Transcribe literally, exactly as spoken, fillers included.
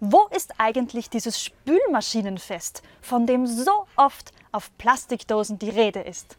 Wo ist eigentlich dieses Spülmaschinenfest, von dem so oft auf Plastikdosen die Rede ist?